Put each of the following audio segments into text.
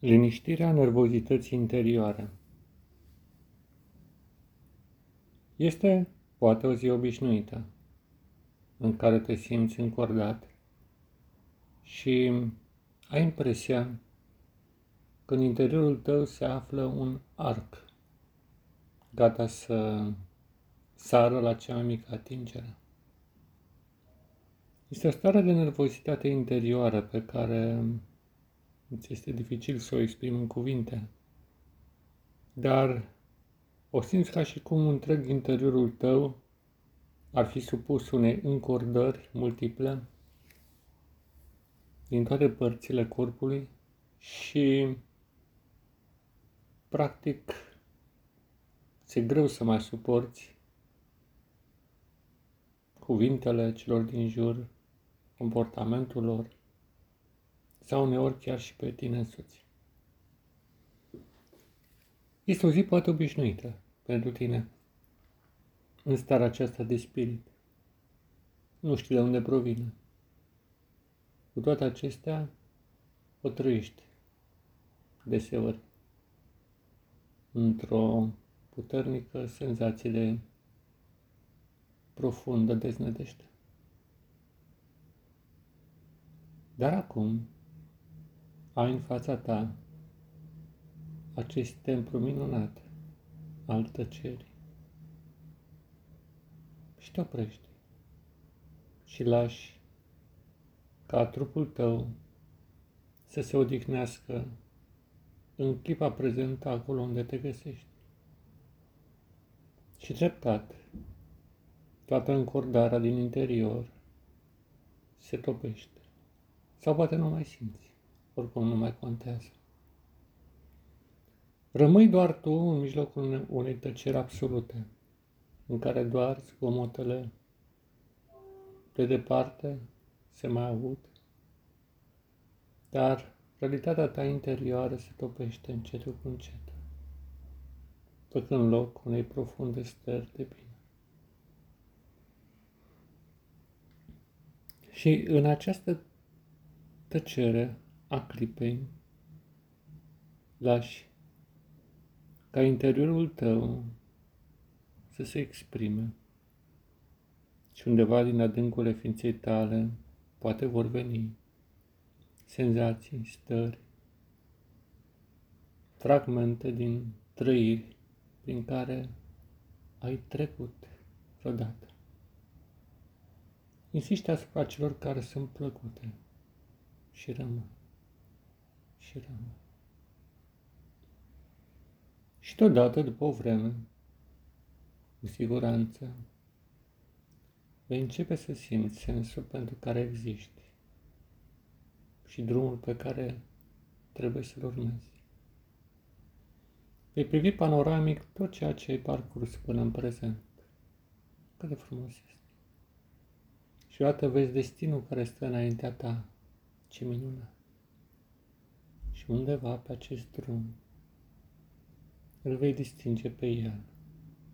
Liniștirea nervozității interioare. Este poate o zi obișnuită în care te simți încordat și ai impresia că în interiorul tău se află un arc gata să sară la cea mai mică atingere. Este o stare de nervozitate interioară pe care îți este dificil să o exprim în cuvinte, dar o simți ca și cum întreg interiorul tău ar fi supus unei încordări multiple din toate părțile corpului și, practic, ți-e greu să mai suporți cuvintele celor din jur, comportamentul lor, sau uneori chiar și pe tine însuți. Este o zi poate obișnuită pentru tine în starea aceasta de spirit. Nu știi de unde provine. Cu toate acestea, o trăiești deseori într-o puternică senzație de profundă deznădejde. Dar acum ai în fața ta acest templu minunat al tăcerii și te oprești și lași ca trupul tău să se odihnească în clipa prezentă acolo unde te găsești. Și treptat, toată încordarea din interior se topește. Sau poate nu mai simți, oricum nu mai contează. Rămâi doar tu în mijlocul unei tăceri absolute, în care doar zgomotele de departe se mai aud, dar realitatea ta interioară se topește încetul cu încet, tot în loc unei profunde stări de bine. Și în această tăcere a clipei lași ca interiorul tău să se exprime și undeva din adâncurile ființei tale poate vor veni senzații, stări, fragmente din trăiri prin care ai trecut vreodată. Insiste asupra celor care sunt plăcute și rămân. Și deodată, după o vreme, cu siguranță, vei începe să simți sensul pentru care existi și drumul pe care trebuie să-l urmezi. Vei privi panoramic tot ceea ce ai parcurs până în prezent. Cât de frumos este! Și odată vezi destinul care stă înaintea ta, ce minunat! Și undeva pe acest drum îl vei distinge pe el,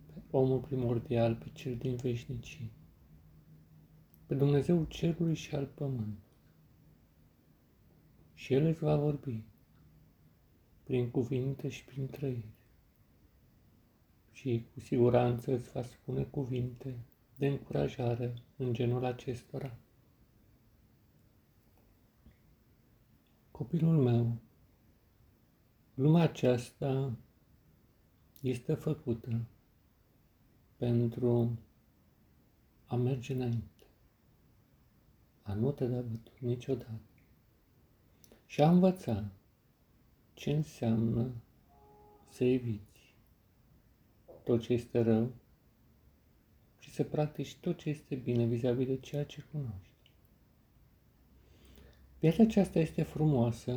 pe omul primordial, pe cel din veșnicii, pe Dumnezeul cerului și al pământului. Și el îți va vorbi prin cuvinte și prin trăiri. Și cu siguranță îți va spune cuvinte de încurajare în genul acestora. Copilul meu, lumea aceasta este făcută pentru a merge înainte, a nu te da bătut niciodată. Și a învăța ce înseamnă să eviți tot ce este rău și să practici tot ce este bine vis-a-vis de ceea ce cunoști. Viața aceasta este frumoasă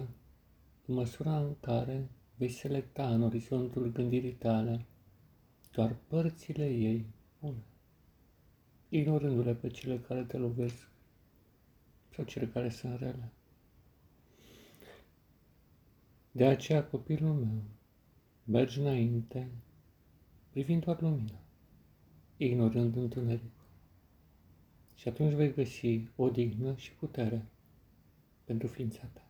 în măsura în care vei selecta în orizontul gândirii tale doar părțile ei bune, ignorându-le pe cele care te lovesc sau cele care sunt rele. De aceea, copilul meu, mergi înainte privind doar lumina, ignorând întunericul. Și atunci vei găsi odihnă și putere pentru ființa ta.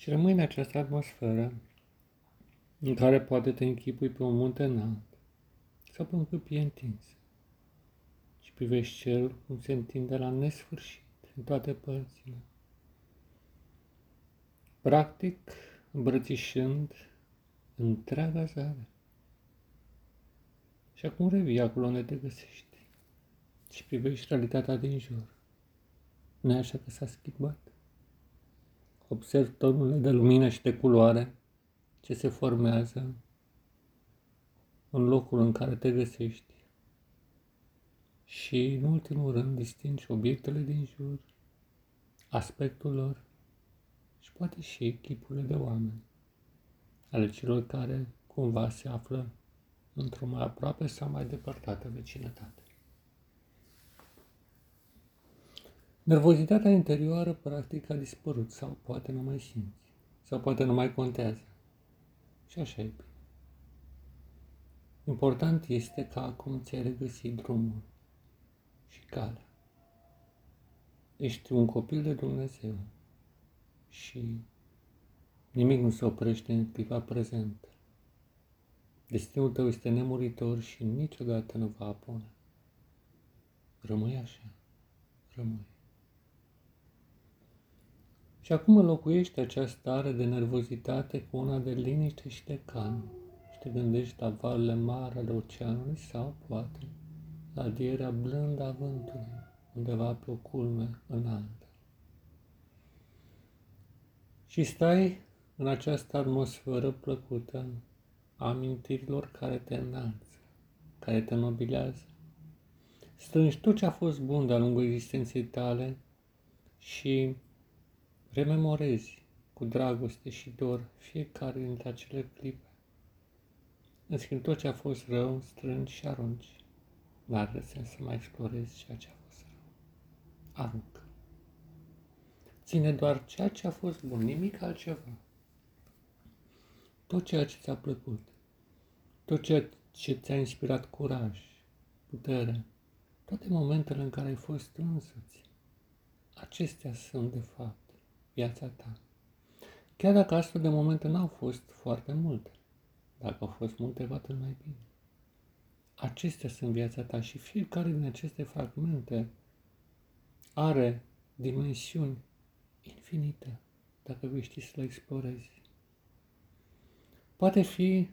și rămâi în această atmosferă în care poate te închipui pe un munte înalt sau pe un câmpie întins și privești cerul cum se întinde la nesfârșit în toate părțile. Practic, îmbrățișând întreaga zare. Și acum revii acolo unde te găsești și privești realitatea din jur. Nu-i așa că s-a schimbat? Observi tonurile de lumină și de culoare ce se formează în locul în care te găsești. Și, în ultimul rând, distingi obiectele din jur, aspectul lor și poate și chipurile de oameni, ale celor care cumva se află într-o mai aproape sau mai depărtată vecinătate. Nervozitatea interioară practic a dispărut sau poate nu mai simți, sau poate nu mai contează. Și așa e bine. Important este că acum ți-ai regăsit drumul și calea. Ești un copil de Dumnezeu și nimic nu se oprește în clipa prezentă. Destinul tău este nemuritor și niciodată nu va apune. Rămâi așa, rămâi. Și acum înlocuiești această stare de nervozitate cu una de liniște și de calm și te gândești la valele mari ale oceanului sau, poate, la adierea blândă a vântului, undeva pe o culme înaltă. Și stai în această atmosferă plăcută a amintirilor care te înalță, care te mobilează. Strângi tot ce a fost bun de-a lungul existenței tale și rememorezi cu dragoste și dor fiecare dintre acele clipe. Îți schimbi tot ce a fost rău, strângi și arunci. N-are sens să mai explorezi ceea ce a fost rău. Aruncă. Ține doar ceea ce a fost bun, nimic altceva. Tot ceea ce ți-a plăcut, tot ceea ce ți-a inspirat curaj, putere, toate momentele în care ai fost tu însuți, acestea sunt, de fapt, viața ta. Chiar dacă astfel de momente n-au fost foarte multe, dacă au fost multe, va atât mai bine. Acestea sunt viața ta și fiecare din aceste fragmente are dimensiuni infinite, dacă vei ști să le explorezi. Poate fi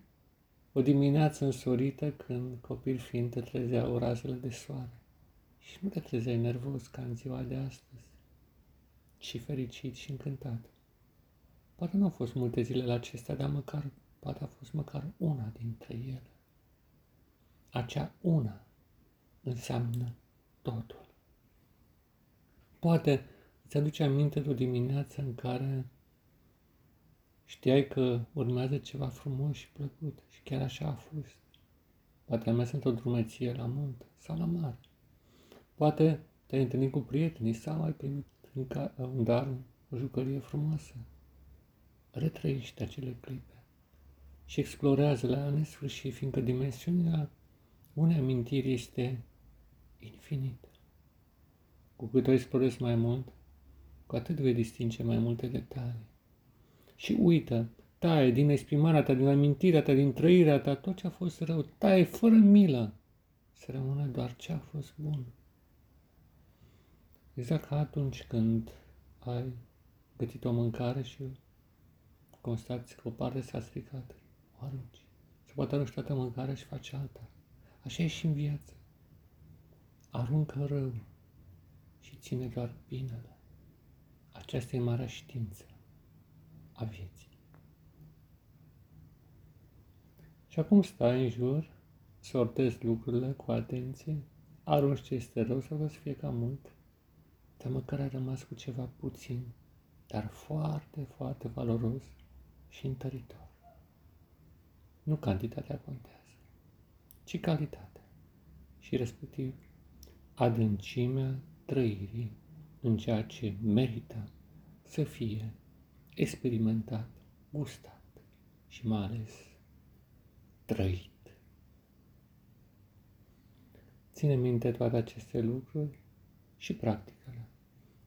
o dimineață însorită când, copil fiind, te trezeau razele de soare și nu te trezeai nervos ca în ziua de astăzi, și fericit și încântat. Poate nu au fost multe zilele acestea, dar poate a fost măcar una dintre ele. Acea una înseamnă totul. Poate îți aduce aminte de o dimineață în care știai că urmează ceva frumos și plăcut și chiar așa a fost. Poate ai mers într-o drumeție la munte sau la mare. Poate te-ai întâlnit cu prietenii sau ai primit un dar, o jucărie frumoasă. Retrăiește acele clipe și explorează la nesfârșit, fiindcă dimensiunea unei amintiri este infinită. Cu cât o explorezi mai mult, cu atât vei distinge mai multe detalii. Și uită, taie din exprimarea ta, din amintirea ta, din trăirea ta, tot ce a fost rău, taie fără milă, să rămână doar ce a fost bun. Exact ca atunci când ai gătit o mâncare și constați că o parte s-a stricat, o arunci. Se poate arunci toată mâncarea și faci alta. Așa e și în viață. Aruncă rău și ține doar binele. Aceasta e marea știință a vieții. Și acum stai în jur, sortezi lucrurile cu atenție, arunci ce este rău sau că să fie cam mult, dar măcar ai rămas cu ceva puțin, dar foarte, foarte valoros și întăritor. Nu cantitatea contează, ci calitatea și, respectiv, adâncimea trăirii în ceea ce merită să fie experimentat, gustat și, mai ales, trăit. Ține minte toate aceste lucruri și practică.